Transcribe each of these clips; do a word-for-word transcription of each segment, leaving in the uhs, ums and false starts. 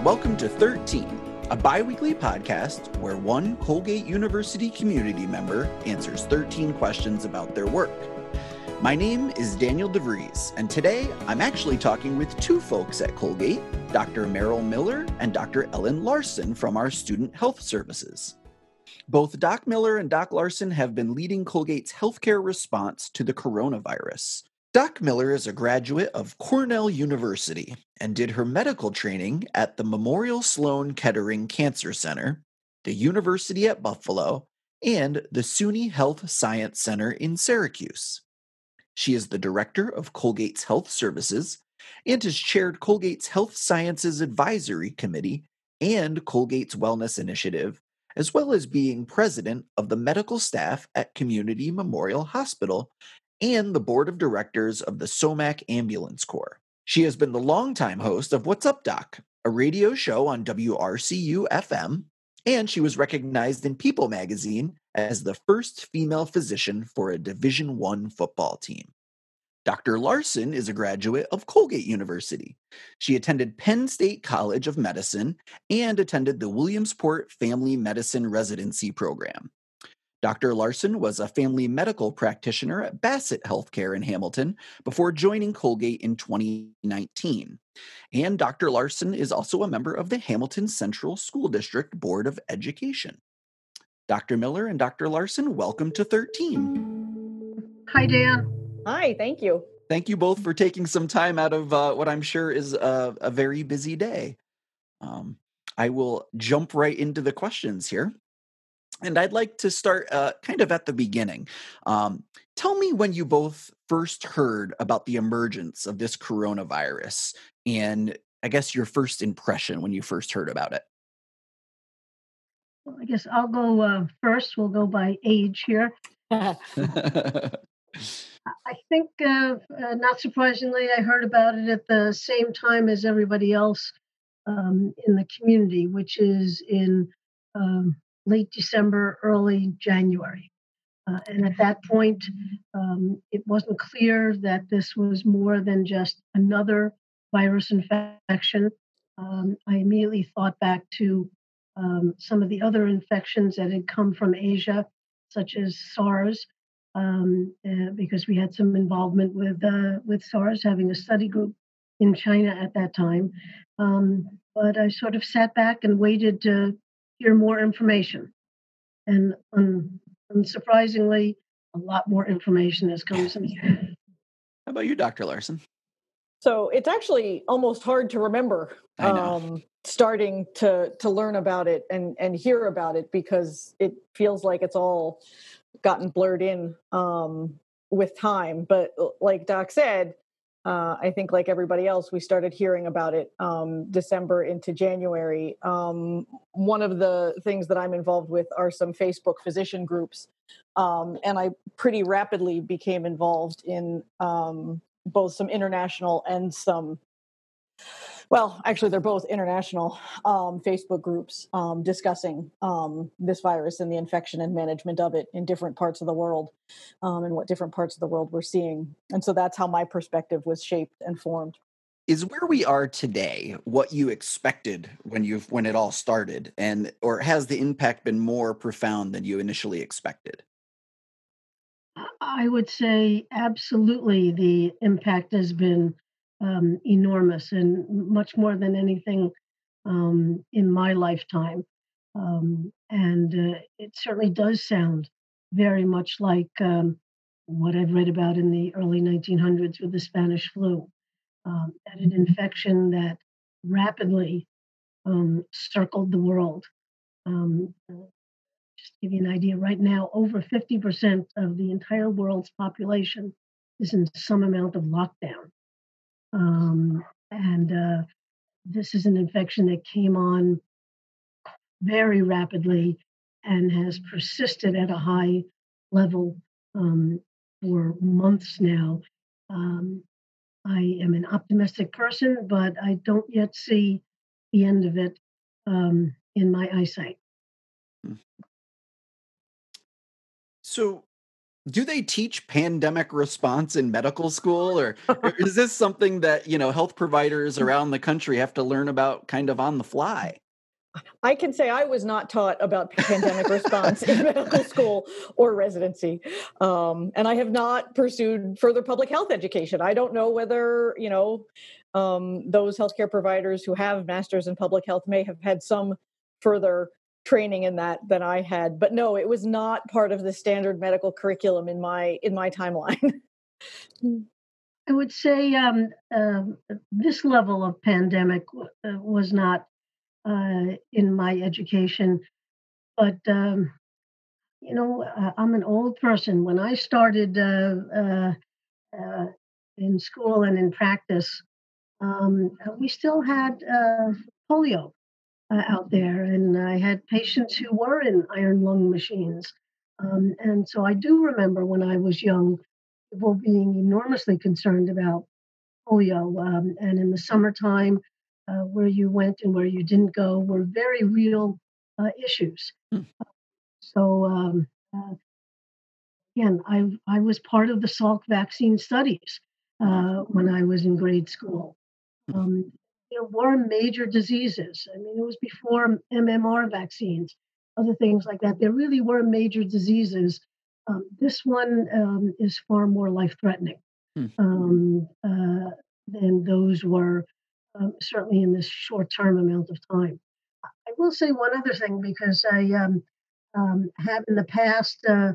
and welcome to thirteen, a bi-weekly podcast where one Colgate University community member answers thirteen questions about their work. My name is Daniel DeVries, and today I'm actually talking with two folks at Colgate, Doctor Merrill Miller and Doctor Ellen Larson from our Student Health Services. Both Doc Miller and Doc Larson have been leading Colgate's healthcare response to the coronavirus. Doc Miller is a graduate of Cornell University and did her medical training at the Memorial Sloan-Kettering Cancer Center, the University at Buffalo, and the SUNY Health Science Center in Syracuse. She is the director of Colgate's Health Services and has chaired Colgate's Health Sciences Advisory Committee and Colgate's Wellness Initiative, as well as being president of the medical staff at Community Memorial Hospital and the board of directors of the SOMAC Ambulance Corps. She has been the longtime host of What's Up, Doc?, a radio show on W R C U F M, and she was recognized in People magazine as the first female physician for a Division I football team. Doctor Larson is a graduate of Colgate University. She attended Penn State College of Medicine and attended the Williamsport Family Medicine Residency Program. Doctor Larson was a family medical practitioner at Bassett Healthcare in Hamilton before joining Colgate in twenty nineteen. And Doctor Larson is also a member of the Hamilton Central School District Board of Education. Doctor Miller and Doctor Larson, welcome to thirteen. Hi, Dan. Hi, thank you. Thank you both for taking some time out of uh, what I'm sure is a, a very busy day. Um, I will jump right into the questions here. And I'd like to start uh, kind of at the beginning. Um, tell me when you both first heard about the emergence of this coronavirus and I guess your first impression when you first heard about it. Well, I guess I'll go uh, first. We'll go by age here. I think, uh, uh, not surprisingly, I heard about it at the same time as everybody else um, in the community, which is in um, late December, early January. Uh, and at that point, um, it wasn't clear that this was more than just another virus infection. Um, I immediately thought back to um, some of the other infections that had come from Asia, such as SARS. Um, uh, because we had some involvement with uh, with SARS, having a study group in China at that time. Um, but I sort of sat back and waited to hear more information. And um, unsurprisingly, a lot more information has come since then. How about you, Doctor Larson? So it's actually almost hard to remember um, starting to to learn about it and, and hear about it because it feels like it's all gotten blurred in um, with time. But like Doc said, uh, I think like everybody else, we started hearing about it um, December into January. Um, one of the things that I'm involved with are some Facebook physician groups. Um, and I pretty rapidly became involved in um, both some international and some, well, actually they're both international um, Facebook groups um, discussing um, this virus and the infection and management of it in different parts of the world um, and what different parts of the world we're seeing. And so that's how my perspective was shaped and formed. Is where we are today what you expected when you when it all started, and or has the impact been more profound than you initially expected? I would say absolutely the impact has been Um, enormous and much more than anything um, in my lifetime. Um, and uh, it certainly does sound very much like um, what I've read about in the early nineteen hundreds with the Spanish flu, um, and an infection that rapidly um, circled the world. Um, just to give you an idea, right now, over fifty percent of the entire world's population is in some amount of lockdown. Um, and uh, this is an infection that came on very rapidly and has persisted at a high level um, for months now. Um, I am an optimistic person, but I don't yet see the end of it um, in my eyesight. So do they teach pandemic response in medical school, or, or is this something that, you know, health providers around the country have to learn about kind of on the fly? I can say I was not taught about pandemic response in medical school or residency. Um, and I have not pursued further public health education. I don't know whether, you know, um, those healthcare providers who have masters in public health may have had some further training in that than I had. But no, it was not part of the standard medical curriculum in my in my timeline. I would say um, uh, this level of pandemic w- was not Uh, in my education, but um, you know, uh, I'm an old person. When I started uh, uh, uh, in school and in practice, um, we still had uh, polio uh, out there, and I had patients who were in iron lung machines. Um, and so I do remember when I was young, people being enormously concerned about polio, um, and in the summertime, Uh, where you went and where you didn't go were very real uh, issues. Mm. So um, uh, again, I I was part of the Salk vaccine studies uh, when I was in grade school. Um, there were major diseases. I mean, it was before M M R vaccines, other things like that. There really were major diseases. Um, this one um, is far more life-threatening mm. um, uh, than those were. Um, certainly in this short-term amount of time. I will say one other thing, because I um, um, have in the past uh,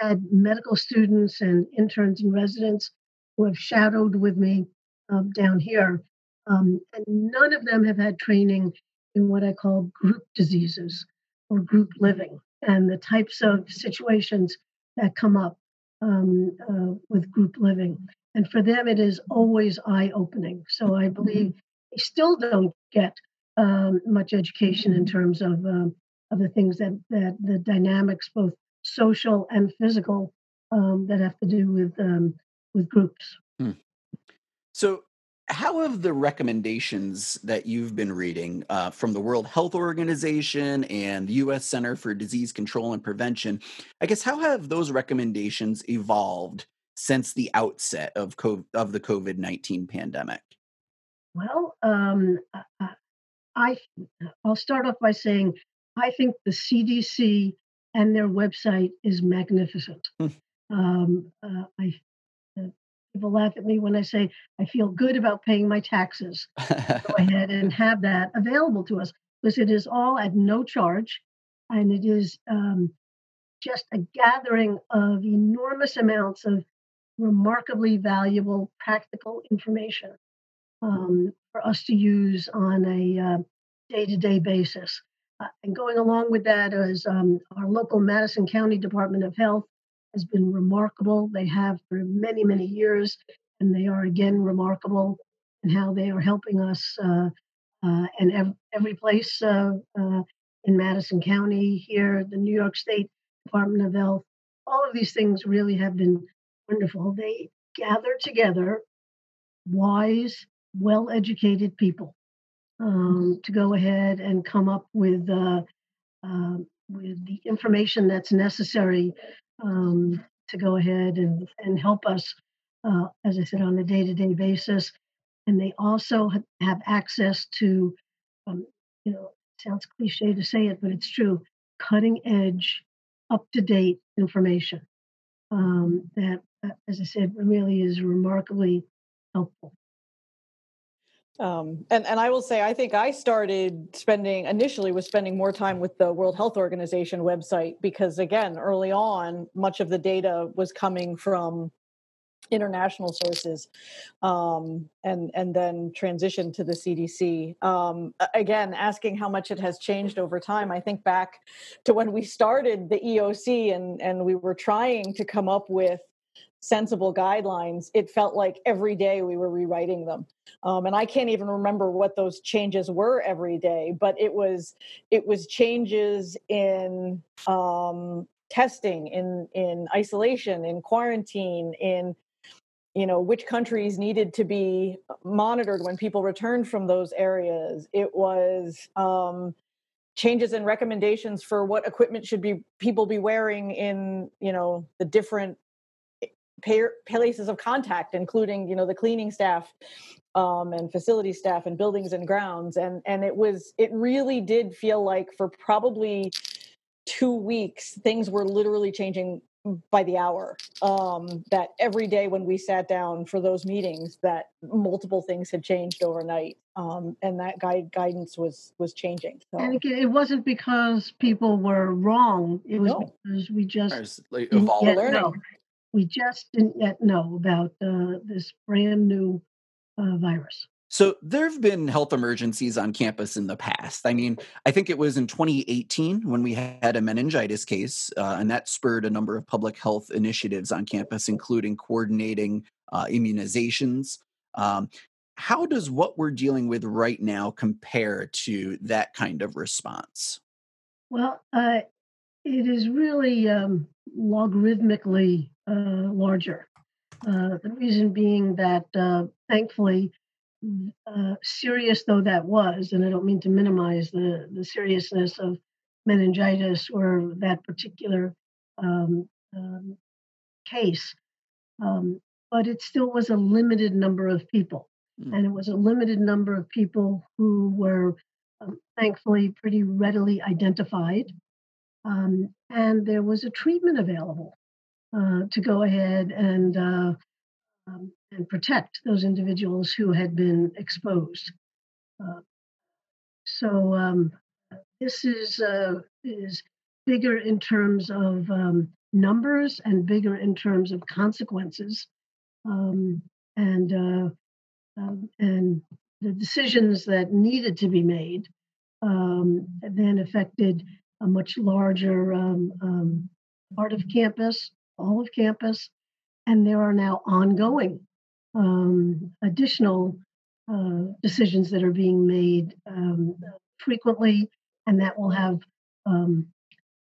had medical students and interns and residents who have shadowed with me um, down here, um, and none of them have had training in what I call group diseases or group living and the types of situations that come up um, uh, with group living. And for them, it is always eye-opening. So I believe they still don't get um, much education in terms of um, of the things that, that the dynamics, both social and physical, um, that have to do with um, with groups. Hmm. So how have the recommendations that you've been reading uh, from the World Health Organization and the U S Center for Disease Control and Prevention, I guess, how have those recommendations evolved since the outset of COVID, of the COVID nineteen pandemic? Well, um, I, I'll start off by saying I think the C D C and their website is magnificent. um, uh, I uh, people laugh at me when I say I feel good about paying my taxes. Go ahead and have that available to us, because it is all at no charge, and it is um, just a gathering of enormous amounts of remarkably valuable, practical information um, for us to use on a uh, day-to-day basis. Uh, and going along with that is um, our local Madison County Department of Health has been remarkable. They have for many, many years, and they are again remarkable in how they are helping us uh, uh, and ev- every place uh, uh, in Madison County, here, the New York State Department of Health. All of these things really have been wonderful. They gather together wise, well-educated people um, to go ahead and come up with uh, uh, with the information that's necessary um, to go ahead and, and help us, uh, as I said, on a day-to-day basis. And they also have access to, um, you know, it sounds cliche to say it, but it's true, cutting-edge, up-to-date information. Um, that, as I said, really is remarkably helpful. Um, and, and I will say, I think I started spending, initially was spending more time with the World Health Organization website, because again, early on, much of the data was coming from international sources, um, and, and then transitioned to the C D C. Um, again, asking how much it has changed over time, I think back to when we started the E O C and, and we were trying to come up with sensible guidelines, it felt like every day we were rewriting them. Um, and I can't even remember what those changes were every day, but it was, it was changes in um, testing, in, in isolation, in quarantine, in you know, which countries needed to be monitored when people returned from those areas. It was um, changes and recommendations for what equipment should be people be wearing in, you know, the different pair, places of contact, including, you know, the cleaning staff um, and facility staff and buildings and grounds. And, and it was, it really did feel like for probably two weeks, things were literally changing by the hour, um, that every day when we sat down for those meetings, that multiple things had changed overnight. Um, and that guide guidance was, was changing. So. And again, it wasn't because people were wrong. It was no. because we just, like, didn't yet know. we just didn't yet know about uh, this brand new uh, virus. So there have been health emergencies on campus in the past. I mean, I think it was in twenty eighteen when we had a meningitis case, uh, and that spurred a number of public health initiatives on campus, including coordinating uh, immunizations. Um, how does what we're dealing with right now compare to that kind of response? Well, uh, it is really um, logarithmically uh, larger. Uh, the reason being that, uh, thankfully, Uh, serious though that was, and I don't mean to minimize the, the seriousness of meningitis or that particular um, um, case, um, but it still was a limited number of people. Mm. And it was a limited number of people who were um, thankfully pretty readily identified. Um, and there was a treatment available uh, to go ahead and uh, Um, and protect those individuals who had been exposed. Uh, so um, this is uh, is bigger in terms of um, numbers and bigger in terms of consequences, um, and uh, um, and the decisions that needed to be made um, then affected a much larger um, um, part of campus, all of campus. And there are now ongoing um, additional uh, decisions that are being made um, frequently, and that will have um,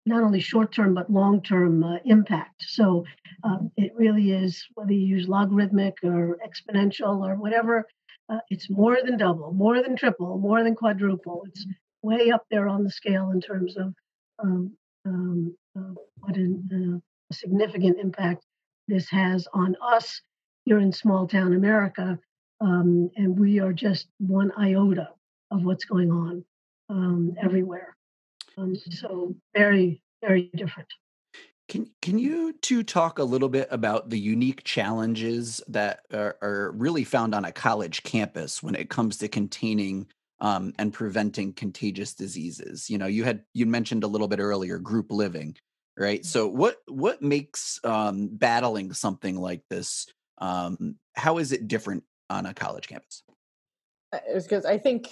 not only short-term but long-term uh, impact. So um, it really is, whether you use logarithmic or exponential or whatever, uh, it's more than double, more than triple, more than quadruple. It's way up there on the scale in terms of um, um, uh, what a uh, significant impact this has on us here in small town America, um, and we are just one iota of what's going on um, everywhere. Um, so very, very different. Can can you two talk a little bit about the unique challenges that are, are really found on a college campus when it comes to containing um, and preventing contagious diseases? You know, you had you mentioned a little bit earlier group living. Right. So what what makes um, battling something like this? Um, how is it different on a college campus? It's because I think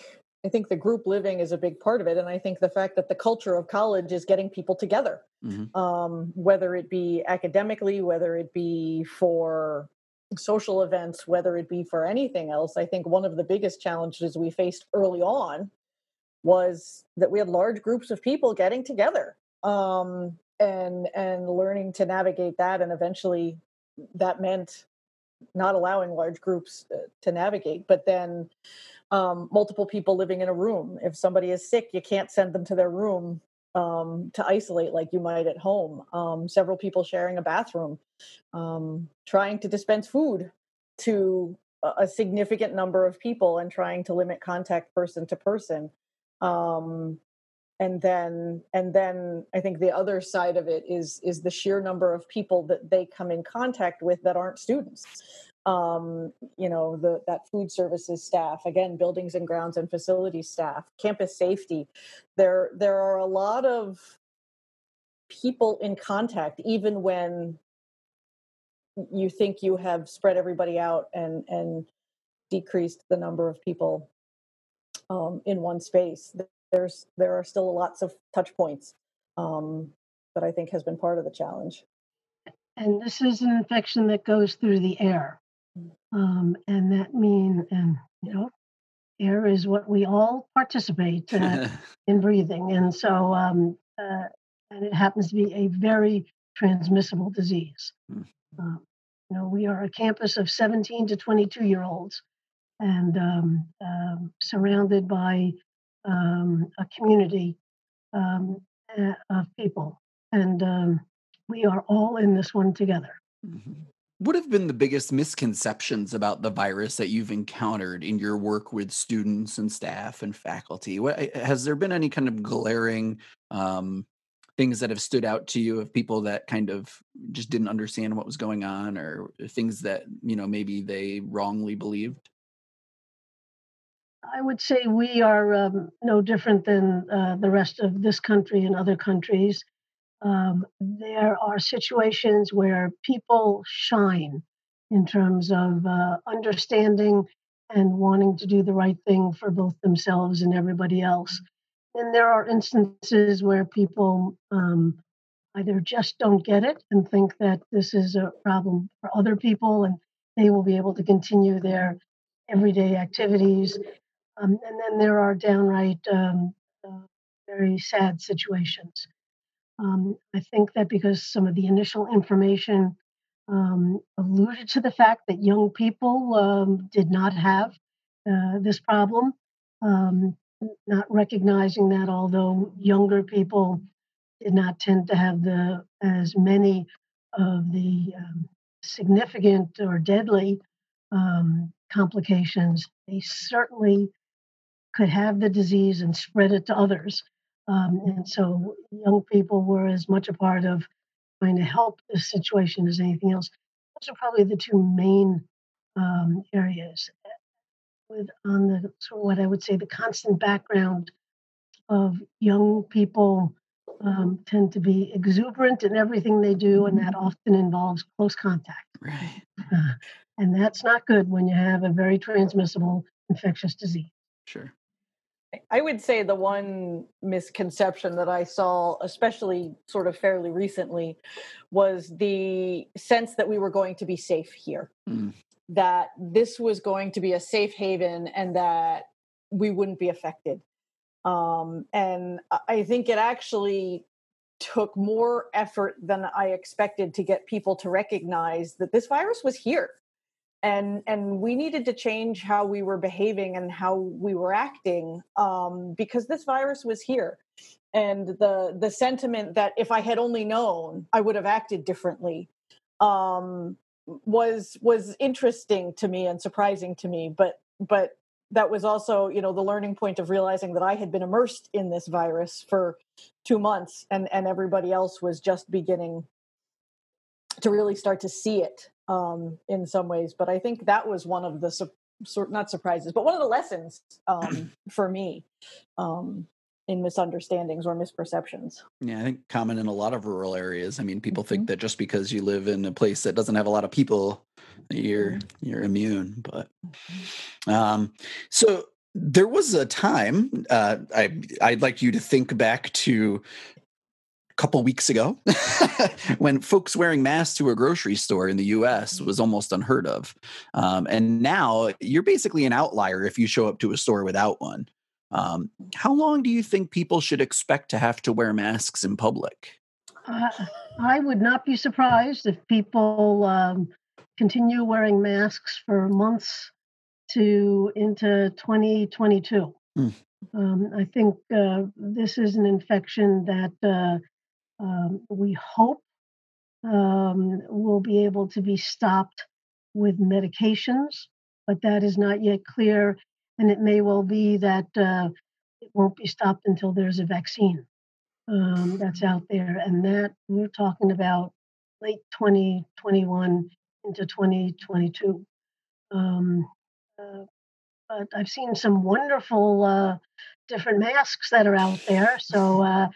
I think the group living is a big part of it. And I think the fact that the culture of college is getting people together, mm-hmm. um, whether it be academically, whether it be for social events, whether it be for anything else. I think one of the biggest challenges we faced early on was that we had large groups of people getting together. Um, And and learning to navigate that, and eventually that meant not allowing large groups to navigate. But then um, multiple people living in a room. If somebody is sick, you can't send them to their room um, to isolate like you might at home. Um, several people sharing a bathroom, um, trying to dispense food to a significant number of people, and trying to limit contact person to person. Um, And then, and then I think the other side of it is is the sheer number of people that they come in contact with that aren't students. Um, you know, the, that food services staff, again, buildings and grounds and facilities staff, campus safety. There, there are a lot of people in contact, even when you think you have spread everybody out and and decreased the number of people um, in one space. There's there are still lots of touch points um, that I think has been part of the challenge. And this is an infection that goes through the air, um, and that mean and you know, air is what we all participate uh, in breathing, and so um, uh, and it happens to be a very transmissible disease. Mm. Um, you know, we are a campus of seventeen to twenty-two year olds, and um, um, surrounded by. Um, a community um, uh, of people. And um, we are all in this one together. Mm-hmm. What have been the biggest misconceptions about the virus that you've encountered in your work with students and staff and faculty? What, has there been any kind of glaring um, things that have stood out to you of people that kind of just didn't understand what was going on, or things that, you know, maybe they wrongly believed? I would say we are um, no different than uh, the rest of this country and other countries. Um, there are situations where people shine in terms of uh, understanding and wanting to do the right thing for both themselves and everybody else. And there are instances where people um, either just don't get it and think that this is a problem for other people and they will be able to continue their everyday activities. Um, and then there are downright um, uh, very sad situations. Um, I think that because some of the initial information um, alluded to the fact that young people um, did not have uh, this problem, um, not recognizing that although younger people did not tend to have the as many of the um, significant or deadly um, complications, they certainly could have the disease and spread it to others. Um, and so young people were as much a part of trying to help this situation as anything else. Those are probably the two main um, areas. With on the sort of what I would say the constant background of young people um, tend to be exuberant in everything they do, and that often involves close contact. Right. Uh, and that's not good when you have a very transmissible infectious disease. Sure. I would say the one misconception that I saw, especially sort of fairly recently, was the sense that we were going to be safe here, mm. that this was going to be a safe haven and that we wouldn't be affected. Um, and I think it actually took more effort than I expected to get people to recognize that this virus was here. And and we needed to change how we were behaving and how we were acting um, because this virus was here. And the the sentiment that if I had only known, I would have acted differently um, was was interesting to me and surprising to me. But but that was also, you know, the learning point of realizing that I had been immersed in this virus for two months and, and everybody else was just beginning to really start to see it. Um, in some ways, but I think that was one of the, su- sur- not surprises, but one of the lessons um, for me um, in misunderstandings or misperceptions. Yeah, I think common in a lot of rural areas. I mean, people mm-hmm. think that just because you live in a place that doesn't have a lot of people, you're mm-hmm. you're immune. But um, so there was a time, uh, I, I'd like you to think back to couple weeks ago when folks wearing masks to a grocery store in the U S was almost unheard of. Um, and now you're basically an outlier if you show up to a store without one. Um, how long do you think people should expect to have to wear masks in public? Uh, I would not be surprised if people um, continue wearing masks for months to into twenty twenty-two. Mm. Um, I think uh, this is an infection that uh, Um, we hope um, we'll be able to be stopped with medications, but that is not yet clear. And it may well be that uh, it won't be stopped until there's a vaccine um, that's out there. And that we're talking about late twenty twenty-one into twenty twenty-two. Um, uh, but I've seen some wonderful uh, different masks that are out there. So uh,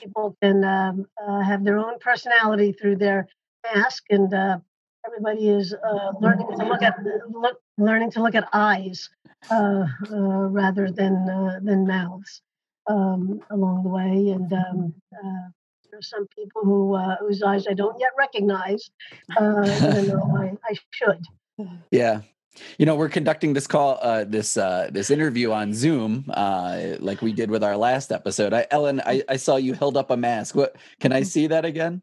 people can um, uh, have their own personality through their mask, and uh, everybody is uh, learning to look at look, learning to look at eyes uh, uh, rather than uh, than mouths um, along the way. And um, uh, there are some people who uh, whose eyes I don't yet recognize, uh, even though I, I should. Yeah. You know, we're conducting this call, uh, this uh, this interview on Zoom, uh, like we did with our last episode. I, Ellen, I, I saw you held up a mask. What? Can I see that again?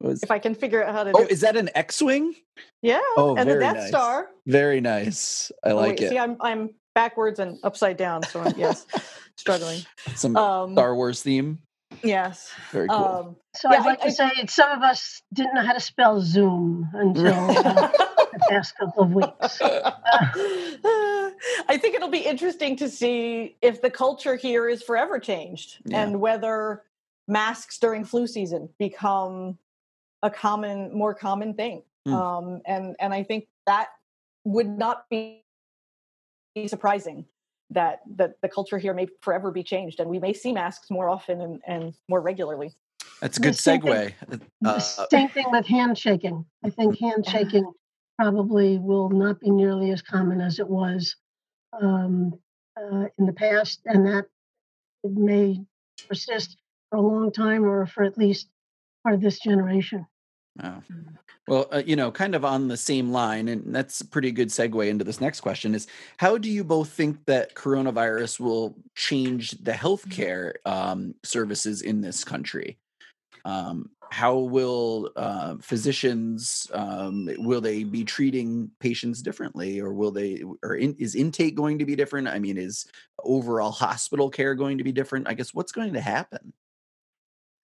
Was, if I can figure out how to. Oh, do is that an X-wing? Yeah, oh, and the Death nice. Star. Very nice. I like Wait, it. See, I'm I'm backwards and upside down, so I'm yes, struggling. Some um, Star Wars theme. Yes. Very cool. Um, so yeah, I'd like I, to say I, some of us didn't know how to spell Zoom until uh, the past couple of weeks. Uh, I think it'll be interesting to see if the culture here is forever changed yeah. and whether masks during flu season become a common, more common thing. Mm. Um, and, and I think that would not be surprising. That, that the culture here may forever be changed, and we may see masks more often and, and more regularly. That's a good segue. Thing, uh, same thing with handshaking. I think handshaking probably will not be nearly as common as it was um, uh, in the past, and that it may persist for a long time, or for at least part of this generation. Oh. Well, uh, you know, kind of on the same line, and that's a pretty good segue into this next question is, how do you both think that coronavirus will change the healthcare um, services in this country? Um, how will uh, physicians, um, will they be treating patients differently, or will they, or in, is intake going to be different? I mean, is overall hospital care going to be different? I guess what's going to happen?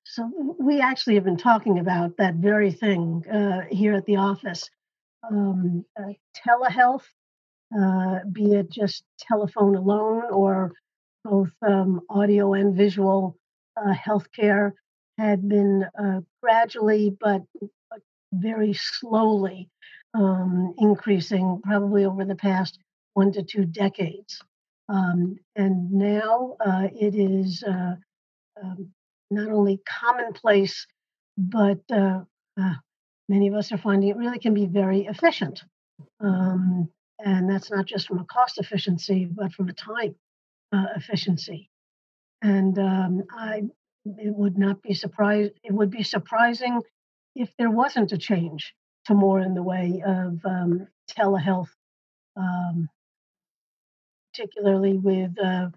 So we actually have been talking about that very thing uh, here at the office. Um, uh, telehealth, uh, be it just telephone alone or both um, audio and visual uh, healthcare, had been uh, gradually but, but very slowly um, increasing, probably over the past one to two decades. Um, and now uh, it is. Uh, um, Not only commonplace, but uh, uh, many of us are finding it really can be very efficient. Um, and that's not just from a cost efficiency, but from a time uh, efficiency. And um, I, it would not be surprised, it would be surprising if there wasn't a change to more in the way of um, telehealth, um, particularly with. Uh,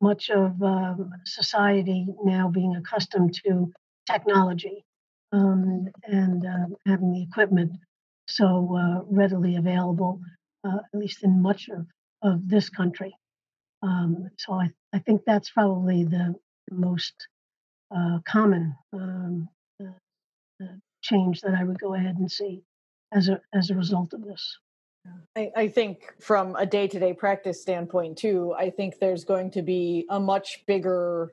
much of um, society now being accustomed to technology um, and uh, having the equipment so uh, readily available, uh, at least in much of, of this country. Um, so I, I think that's probably the most uh, common um, uh, uh, change that I would go ahead and see as a, as a result of this. I, I think from a day-to-day practice standpoint, too, I think there's going to be a much bigger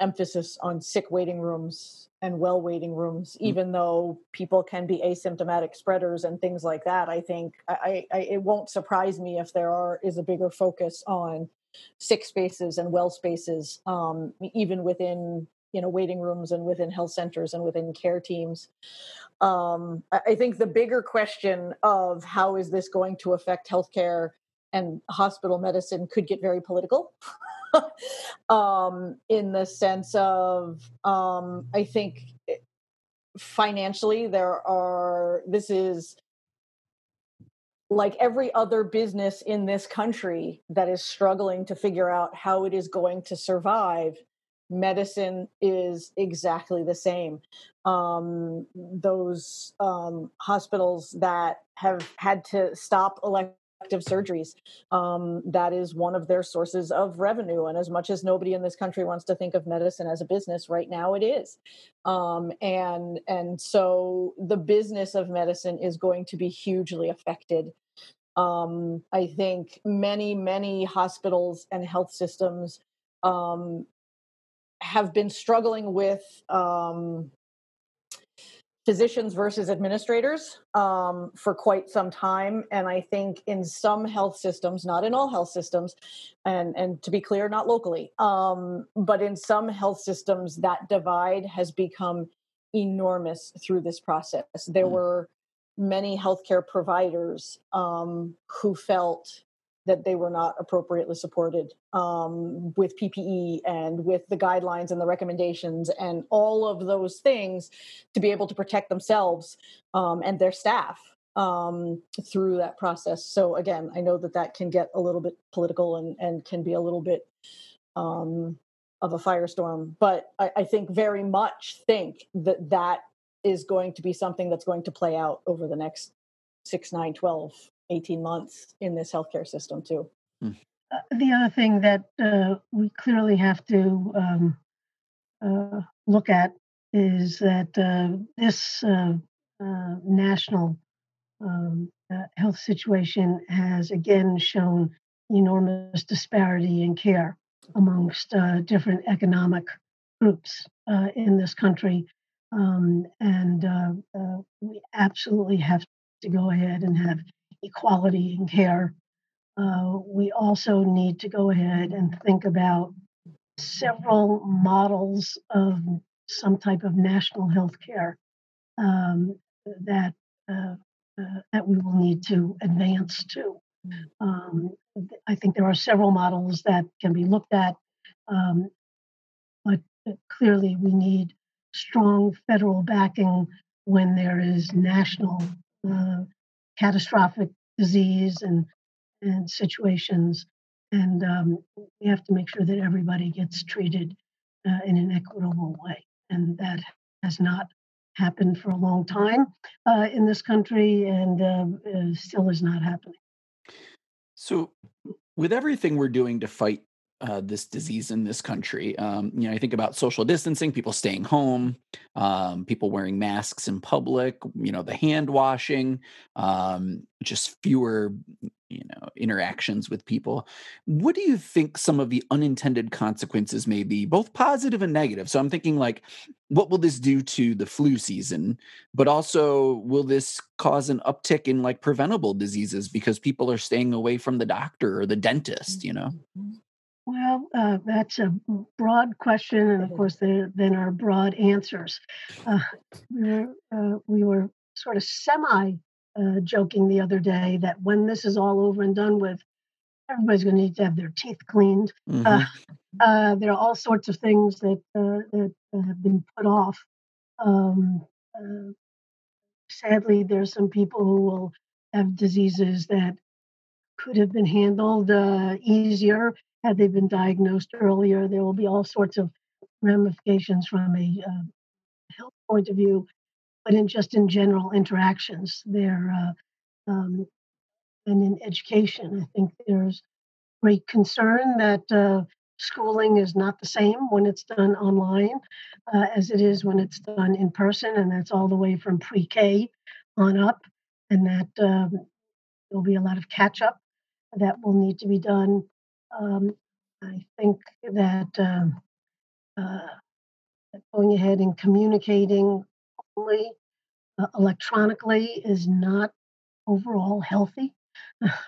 emphasis on sick waiting rooms and well waiting rooms, mm-hmm. even though people can be asymptomatic spreaders and things like that. I think I, I, it won't surprise me if there are is a bigger focus on sick spaces and well spaces, um, even within you know, waiting rooms and within health centers and within care teams. Um, I think the bigger question of how is this going to affect healthcare and hospital medicine could get very political um, in the sense of, um, I think financially there are, this is like every other business in this country that is struggling to figure out how it is going to survive. Medicine is exactly the same. Um, those um, hospitals that have had to stop elective surgeries, um, that is one of their sources of revenue. And as much as nobody in this country wants to think of medicine as a business, right now it is. Um, and, and so the business of medicine is going to be hugely affected. Um, I think many, many hospitals and health systems um, have been struggling with um, physicians versus administrators um, for quite some time. And I think in some health systems, not in all health systems, and, and to be clear, not locally, um, but in some health systems, that divide has become enormous through this process. There mm-hmm. were many healthcare providers um, who felt that they were not appropriately supported um, with P P E and with the guidelines and the recommendations and all of those things to be able to protect themselves um, and their staff um, through that process. So again, I know that that can get a little bit political and, and can be a little bit um, of a firestorm, but I, I think very much think that that is going to be something that's going to play out over the next six, nine, twelve, eighteen months in this healthcare system too. Uh, the other thing that uh, we clearly have to um, uh, look at is that uh, this uh, uh, national um, uh, health situation has again shown enormous disparity in care amongst uh, different economic groups uh, in this country. Um, and uh, uh, we absolutely have to go ahead and have equality in care. Uh, we also need to go ahead and think about several models of some type of national health care um, that uh, uh, that we will need to advance to. Um, I think there are several models that can be looked at, um, but clearly we need strong federal backing when there is national uh, catastrophic disease and and situations, and um, we have to make sure that everybody gets treated uh, in an equitable way, and that has not happened for a long time uh, in this country, and uh, still is not happening. So, with everything we're doing to fight uh, this disease in this country, um, you know, I think about social distancing, people staying home, um, people wearing masks in public, you know, the hand washing, um, just fewer, you know, interactions with people. What do you think some of the unintended consequences may be, both positive and negative? So I'm thinking, like, what will this do to the flu season? But also, will this cause an uptick in, like, preventable diseases because people are staying away from the doctor or the dentist, you know? Well, uh, that's a broad question. And of course, there then are broad answers. Uh, we were, uh, we were sort of semi Uh, joking the other day that when this is all over and done with, everybody's going to need to have their teeth cleaned. Mm-hmm. Uh, uh, there are all sorts of things that uh, that have been put off. Um, uh, sadly, there's some people who will have diseases that could have been handled uh, easier had they been diagnosed earlier. There will be all sorts of ramifications from a uh, health point of view. But in just in general interactions there, uh, um, and in education, I think there's great concern that uh, schooling is not the same when it's done online uh, as it is when it's done in person, and that's all the way from pre-K on up, and that um, there'll be a lot of catch-up that will need to be done. Um, I think that um, uh, going ahead and communicating Uh, electronically is not overall healthy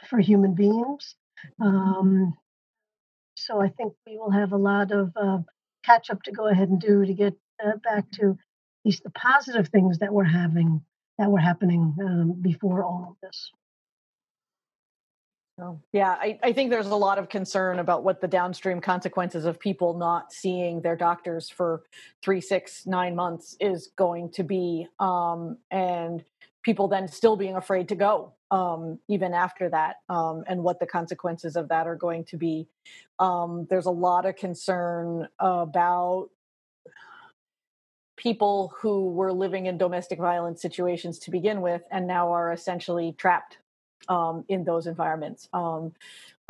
for human beings. Um, so I think we will have a lot of uh, catch up to go ahead and do to get uh, back to at least the positive things that were having that were happening um, before all of this. Yeah, I, I think there's a lot of concern about what the downstream consequences of people not seeing their doctors for three, six, nine months is going to be, um, and people then still being afraid to go um, even after that, um, and what the consequences of that are going to be. Um, there's a lot of concern about people who were living in domestic violence situations to begin with and now are essentially trapped Um, in those environments. Um,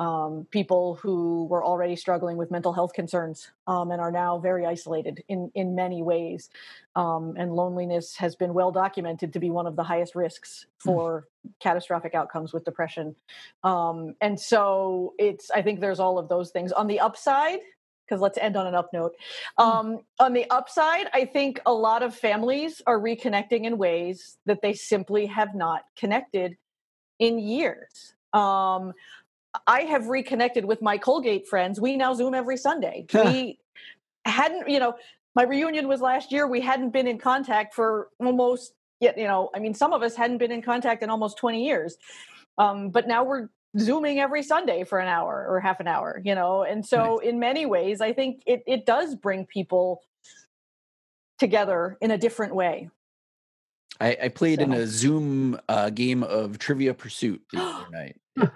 um, people who were already struggling with mental health concerns um, and are now very isolated in, in many ways. Um, and loneliness has been well documented to be one of the highest risks for mm. catastrophic outcomes with depression. Um, and so it's, I think there's all of those things. On the upside, because let's end on an up note. Um, on the upside, I think a lot of families are reconnecting in ways that they simply have not connected in years. Um, I have reconnected with my Colgate friends. We now Zoom every Sunday. We hadn't, you know, my reunion was last year. We hadn't been in contact for almost, you know, I mean, some of us hadn't been in contact in almost twenty years. Um, but now we're Zooming every Sunday for an hour or half an hour, you know. And so nice. In many ways, I think it, it does bring people together in a different way. I, I played so. in a Zoom uh, game of Trivia Pursuit the other night. Yeah,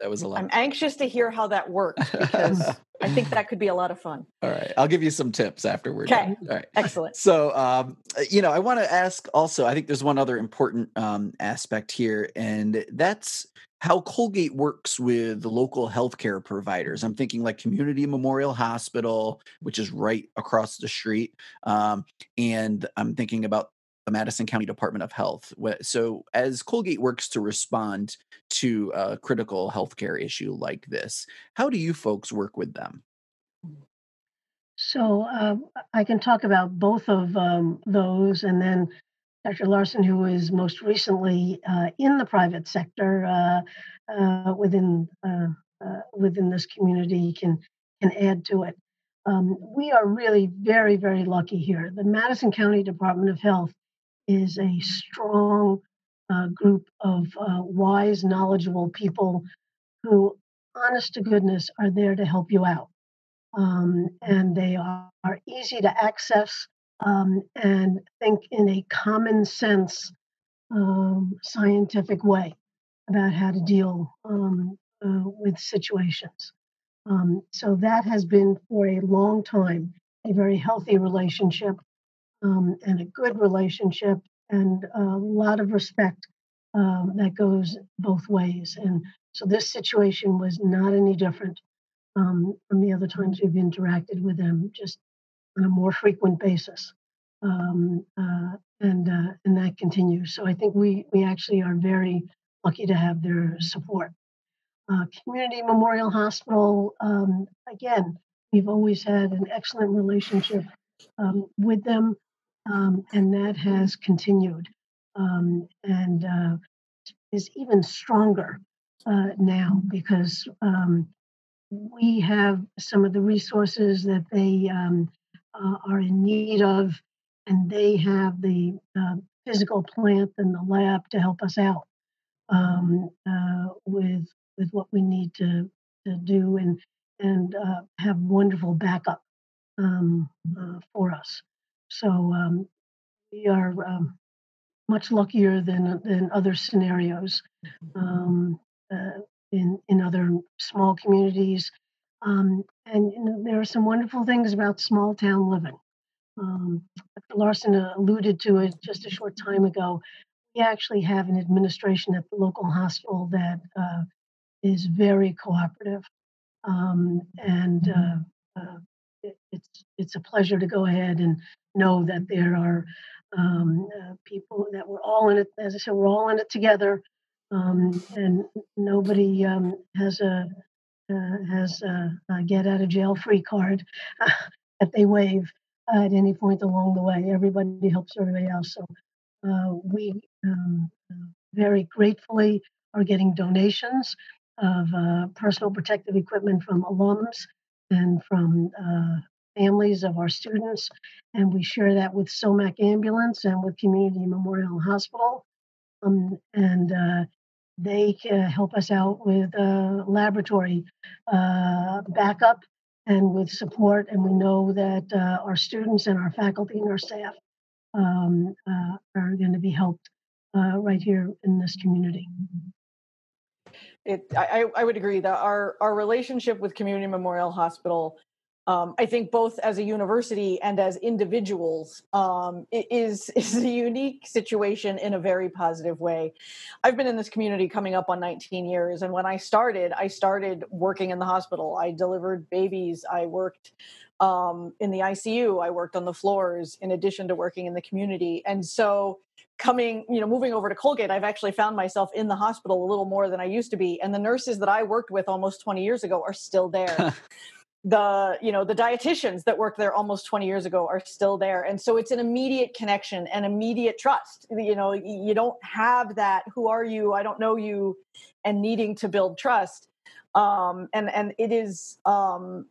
that was a lot. I'm anxious to hear how that works because I think that could be a lot of fun. All right. I'll give you some tips afterward. Okay. All right. Excellent. So, um, you know, I want to ask also, I think there's one other important um, aspect here, and that's how Colgate works with the local healthcare providers. I'm thinking like Community Memorial Hospital, which is right across the street. Um, and I'm thinking about the Madison County Department of Health. So as Colgate works to respond to a critical healthcare issue like this, how do you folks work with them? So uh, I can talk about both of um, those. And then Doctor Larson, who is most recently uh, in the private sector uh, uh, within uh, uh, within this community, can can add to it. Um, we are really very, very lucky here. The Madison County Department of Health is a strong uh, group of uh, wise, knowledgeable people who, honest to goodness, are there to help you out. Um, and they are, are easy to access. Um, and think in a common sense, um, scientific way about how to deal um, uh, with situations. Um, so that has been for a long time a very healthy relationship um, and a good relationship, and a lot of respect um, that goes both ways. And so this situation was not any different um, from the other times we've interacted with them. Just on a more frequent basis, um, uh, and uh, and that continues. So I think we we actually are very lucky to have their support. Uh, Community Memorial Hospital, um, again, we've always had an excellent relationship um, with them, um, and that has continued, um, and uh, is even stronger uh, now because um, we have some of the resources that they. Um, Uh, are in need of, and they have the uh, physical plant and the lab to help us out um, uh, with with what we need to, to do and and uh, have wonderful backup um, uh, for us. So um, we are um, much luckier than than other scenarios um, uh, in in other small communities. Um, and you know, there are some wonderful things about small town living. Um, Doctor Larson alluded to it just a short time ago. We actually have an administration at the local hospital that uh, is very cooperative, um, and uh, uh, it, it's it's a pleasure to go ahead and know that there are um, uh, people that we're all in it. As I said, we're all in it together, um, and nobody um, has a Uh, has a, a get-out-of-jail-free card uh, that they waive uh, at any point along the way. Everybody helps everybody else. So uh, we um, very gratefully are getting donations of uh, personal protective equipment from alums and from uh, families of our students. And we share that with SOMAC Ambulance and with Community Memorial Hospital. Um, and uh, They uh, help us out with uh, laboratory uh, backup and with support. And we know that uh, our students and our faculty and our staff um, uh, are going to be helped uh, right here in this community. It, I, I would agree that our, our relationship with Community Memorial Hospital, um, I think both as a university and as individuals, um, is, is a unique situation in a very positive way. I've been in this community coming up on nineteen years. And when I started, I started working in the hospital. I delivered babies. I worked um, in the I C U. I worked on the floors in addition to working in the community. And so coming, you know, moving over to Colgate, I've actually found myself in the hospital a little more than I used to be. And the nurses that I worked with almost twenty years ago are still there. The, you know, the dietitians that worked there almost twenty years ago are still there. And so it's an immediate connection and immediate trust. You know, you don't have that, who are you? I don't know you, and needing to build trust. Um, and, and it is, um,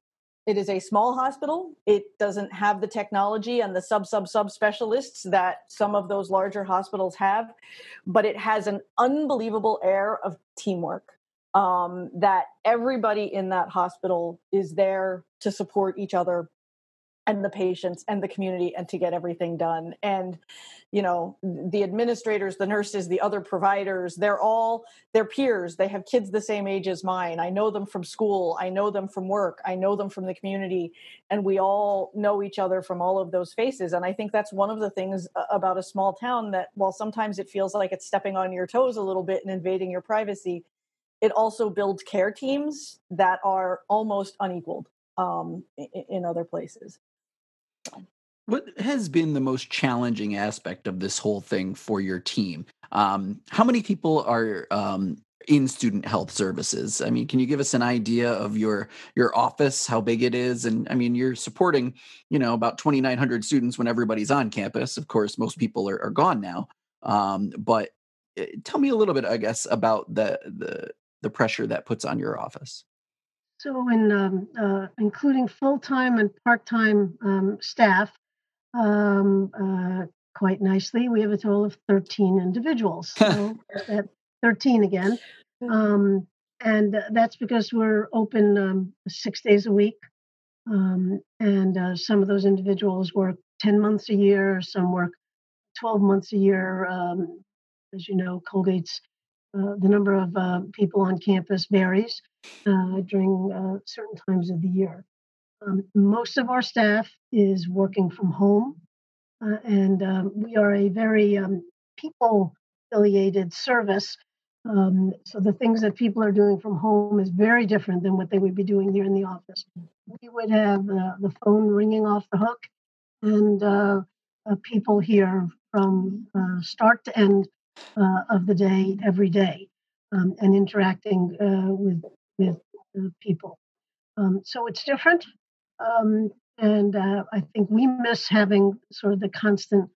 it is a small hospital. It doesn't have the technology and the sub, sub, sub specialists that some of those larger hospitals have, but it has an unbelievable air of teamwork. Um, that everybody in that hospital is there to support each other and the patients and the community and to get everything done. And, you know, the administrators, the nurses, the other providers, they're all their peers. They have kids the same age as mine. I know them from school. I know them from work. I know them from the community. And we all know each other from all of those faces. And I think that's one of the things about a small town that while sometimes it feels like it's stepping on your toes a little bit and invading your privacy, it also builds care teams that are almost unequaled um, in other places. What has been the most challenging aspect of this whole thing for your team? Um, how many people are um, in student health services? I mean, can you give us an idea of your your office, how big it is? And I mean, you're supporting, you know, about twenty-nine hundred students when everybody's on campus. Of course, most people are, are gone now. Um, but tell me a little bit, I guess, about the the, the pressure that puts on your office. So, in um, uh, including full-time and part-time um, staff, um, uh, quite nicely, we have a total of thirteen individuals. So at thirteen again, um, and uh, that's because we're open um, six days a week, um, and uh, some of those individuals work ten months a year, some work twelve months a year. Um, as you know, Colgate's uh, the number of uh, people on campus varies. Uh, during uh, certain times of the year. Um, most of our staff is working from home, uh, and um, we are a very um, people-affiliated service. Um, so the things that people are doing from home is very different than what they would be doing here in the office. We would have uh, the phone ringing off the hook, and uh, uh, people here from uh, start to end uh, of the day, every day, um, and interacting uh, with with uh, people. Um, so it's different. Um, and uh, I think we miss having sort of the constant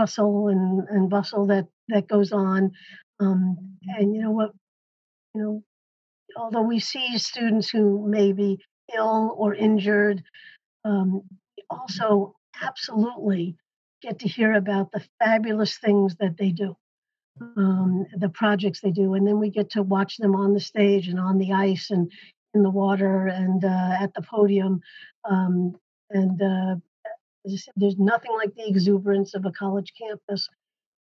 hustle and, and bustle that, that goes on. Um, and you know what, you know, although we see students who may be ill or injured, um, we also absolutely get to hear about the fabulous things that they do. Um, the projects they do, and then we get to watch them on the stage and on the ice and in the water and uh, at the podium. Um, and uh, there's nothing like the exuberance of a college campus.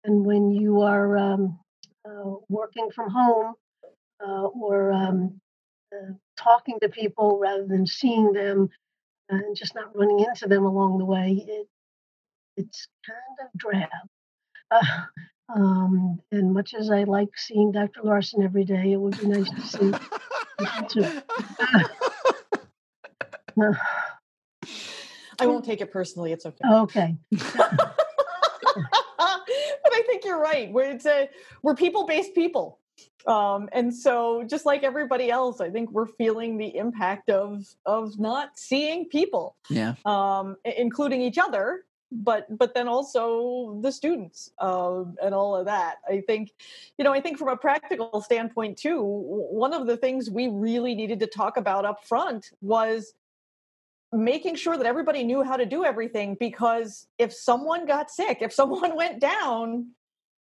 And when you are um, uh, working from home uh, or um, uh, talking to people rather than seeing them and just not running into them along the way, it, it's kind of drab. Uh, Um, and much as I like seeing Doctor Larson every day, it would be nice to see you too. Uh, I won't take it personally. It's okay. Okay. But I think you're right. We're, it's a, we're people-based people. Um, and so just like everybody else, I think we're feeling the impact of, of not seeing people, yeah. um, including each other. But but then also the students uh, and all of that. I think, you know, I think from a practical standpoint, too, one of the things we really needed to talk about up front was making sure that everybody knew how to do everything, because if someone got sick, if someone went down,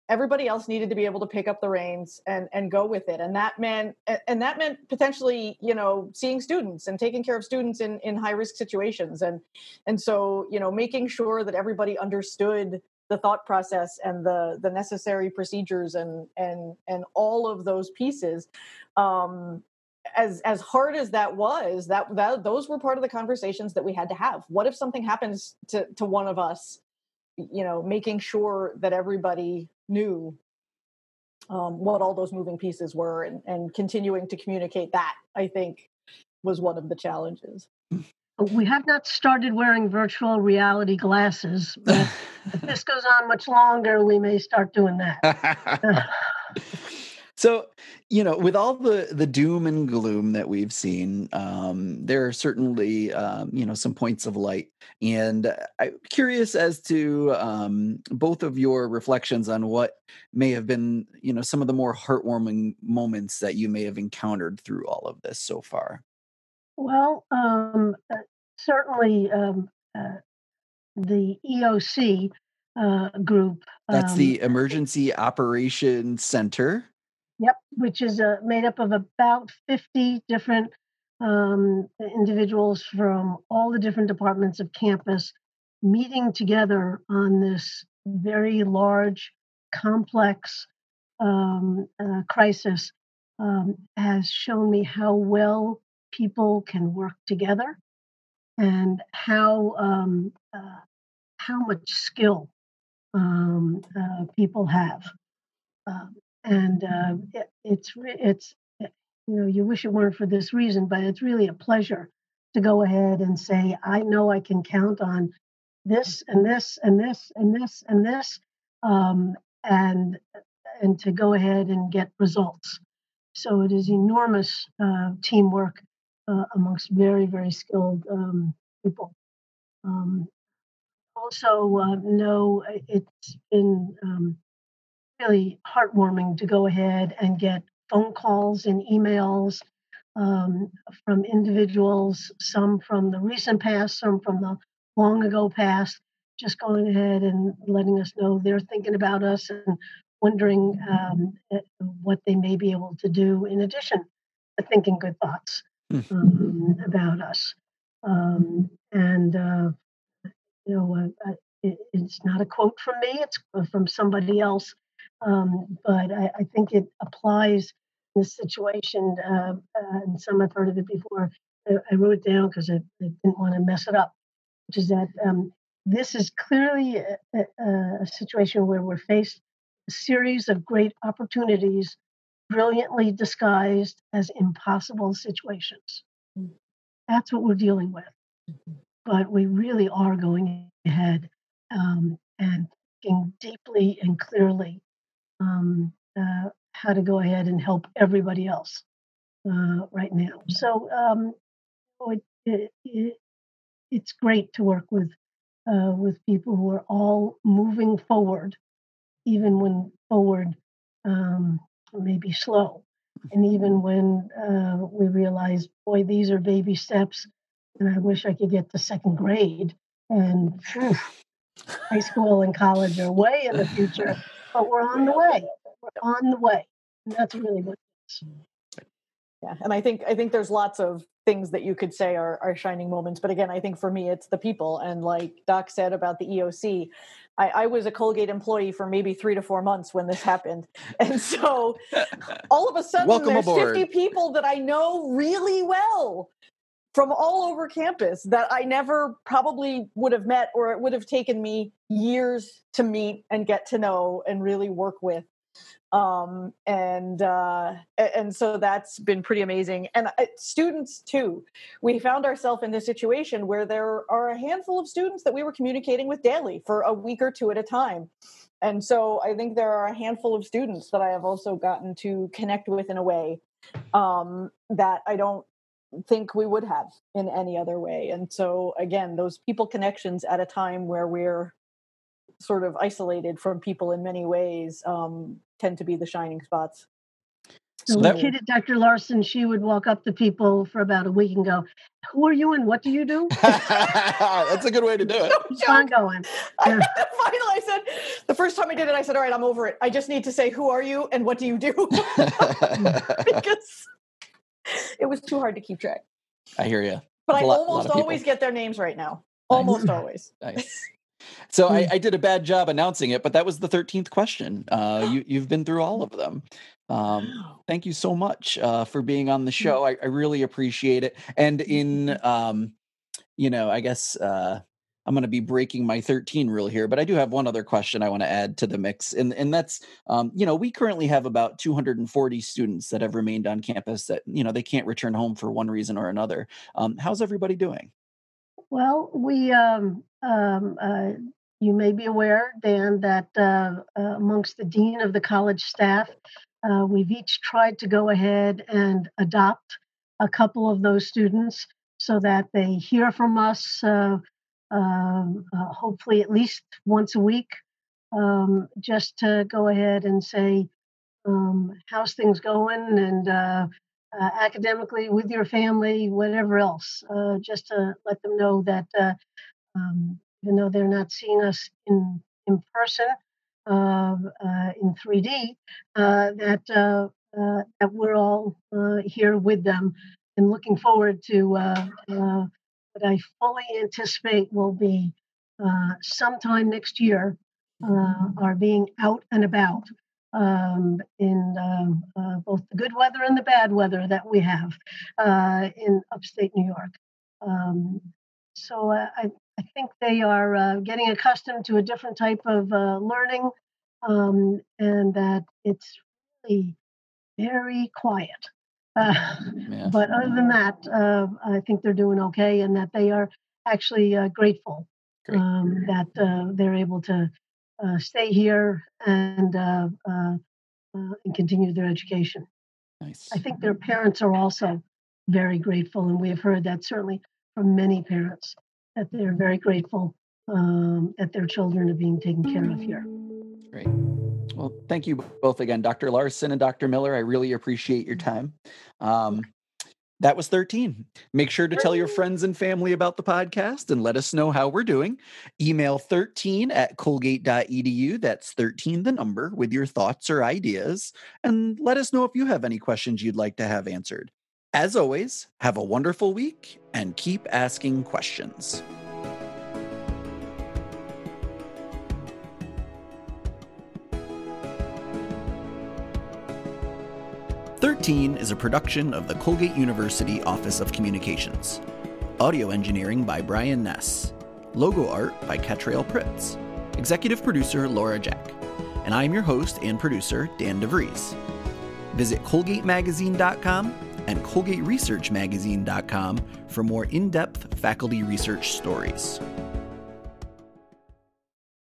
everybody else needed to be able to pick up the reins and, and go with it. And that meant and that meant potentially, you know, seeing students and taking care of students in, in high risk situations. And and so, you know, making sure that everybody understood the thought process and the the necessary procedures and and and all of those pieces. Um, as as hard as that was, that, that those were part of the conversations that we had to have. What if something happens to, to one of us? You know, making sure that everybody knew um, what all those moving pieces were and, and continuing to communicate that, I think, was one of the challenges. We have not started wearing virtual reality glasses, but if this goes on much longer, we may start doing that. So, you know, with all the, the doom and gloom that we've seen, um, there are certainly, um, you know, some points of light. And I'm curious as to um, both of your reflections on what may have been, you know, some of the more heartwarming moments that you may have encountered through all of this so far. Well, um, certainly um, uh, the E O C uh, group. That's um, the Emergency Operations Center. Yep, which is uh, made up of about fifty different um, individuals from all the different departments of campus meeting together on this very large, complex um, uh, crisis um, has shown me how well people can work together and how um, uh, how much skill um, uh, people have. Um, and uh, it, it's it's you know you wish it weren't for this reason, but it's really a pleasure to go ahead and say, I know I can count on this and this and this and this and this, um, and and to go ahead and get results. So it is enormous uh, teamwork uh, amongst very, very skilled um, people. Um, also, uh, no, it's been um, really heartwarming to go ahead and get phone calls and emails um, from individuals, some from the recent past, some from the long ago past, just going ahead and letting us know they're thinking about us and wondering um, what they may be able to do in addition to thinking good thoughts um, about us. Um, and, uh, you know, uh, it, it's not a quote from me, it's from somebody else, um, but I, I think it applies in this situation, uh, and some have heard of it before. I, I wrote it down because I, I didn't want to mess it up, which is that um, this is clearly a, a, a situation where we're faced a series of great opportunities brilliantly disguised as impossible situations. Mm-hmm. That's what we're dealing with. Mm-hmm. But we really are going ahead um, and thinking deeply and clearly um, uh, how to go ahead and help everybody else uh, right now. So um, it, it, it, it's great to work with uh, with people who are all moving forward, even when forward um, may be slow. And even when uh, we realize, boy, these are baby steps, and I wish I could get to second grade. And phew, high school and college are way in the future, but we're on the way. We're on the way. And that's really what it is. Yeah, and I think I think there's lots of things that you could say are, are shining moments. But again, I think for me, it's the people. And like Doc said about the E O C, I, I was a Colgate employee for maybe three to four months when this happened. And so all of a sudden, Welcome there's aboard. fifty people that I know really well from all over campus that I never probably would have met, or it would have taken me years to meet and get to know and really work with. Um, and, uh, and so that's been pretty amazing. And uh, students too, we found ourselves in this situation where there are a handful of students that we were communicating with daily for a week or two at a time. And so I think there are a handful of students that I have also gotten to connect with in a way, um, that I don't think we would have in any other way. And so again, those people connections at a time where we're sort of isolated from people in many ways, um, tend to be the shining spots. So we kidded Doctor Larson. She would walk up to people for about a week and go, who are you and what do you do? That's a good way to do it. No ongoing. I, finally, I said, the first time I did it, I said, all right, I'm over it. I just need to say, who are you and what do you do? Because it was too hard to keep track. I hear you. But That's I lot, almost always get their names right now. Almost nice. always. Nice. So I, I did a bad job announcing it, but that was the thirteenth question. Uh, you, you've been through all of them. Um, thank you so much uh, for being on the show. I, I really appreciate it. And in, um, you know, I guess uh, I'm going to be breaking my thirteen rule here, but I do have one other question I want to add to the mix. And, and that's, um, you know, we currently have about two hundred forty students that have remained on campus that, you know, they can't return home for one reason or another. Um, how's everybody doing? Well, we, um, um, uh, you may be aware, Dan, that uh, uh, amongst the dean of the college staff, uh, we've each tried to go ahead and adopt a couple of those students so that they hear from us, uh, um, uh, hopefully at least once a week, um, just to go ahead and say, um, how's things going? And uh Uh, academically, with your family, whatever else, uh, just to let them know that uh, um, even though they're not seeing us in, in person uh, uh, in three D, uh, that, uh, uh, that we're all uh, here with them and looking forward to uh, uh, what I fully anticipate will be uh, sometime next year, uh, are being out and about um, in uh, uh, both the good weather and the bad weather that we have uh, in upstate New York. Um, so uh, I, I think they are uh, getting accustomed to a different type of uh, learning, um, and that it's really very quiet. Uh, yeah. But other than that, uh, I think they're doing okay, and that they are actually uh, grateful um, that uh, they're able to uh, stay here and uh, uh, uh, and continue their education. Nice. I think their parents are also very grateful, and we have heard that certainly from many parents that they're very grateful um, that their children are being taken care of here. Great. Well, thank you both again, Doctor Larson and Doctor Miller. I really appreciate your time. Um, that was thirteen. Make sure to tell your friends and family about the podcast and let us know how we're doing. Email thirteen at colgate dot e d u. That's thirteen, the number, with your thoughts or ideas. And let us know if you have any questions you'd like to have answered. As always, have a wonderful week and keep asking questions. thirteen is a production of the Colgate University Office of Communications. Audio engineering by Brian Ness. Logo art by Catrail Pritz. Executive producer Laura Jack. And I'm your host and producer, Dan DeVries. Visit colgate magazine dot com and colgate research magazine dot com for more in-depth faculty research stories.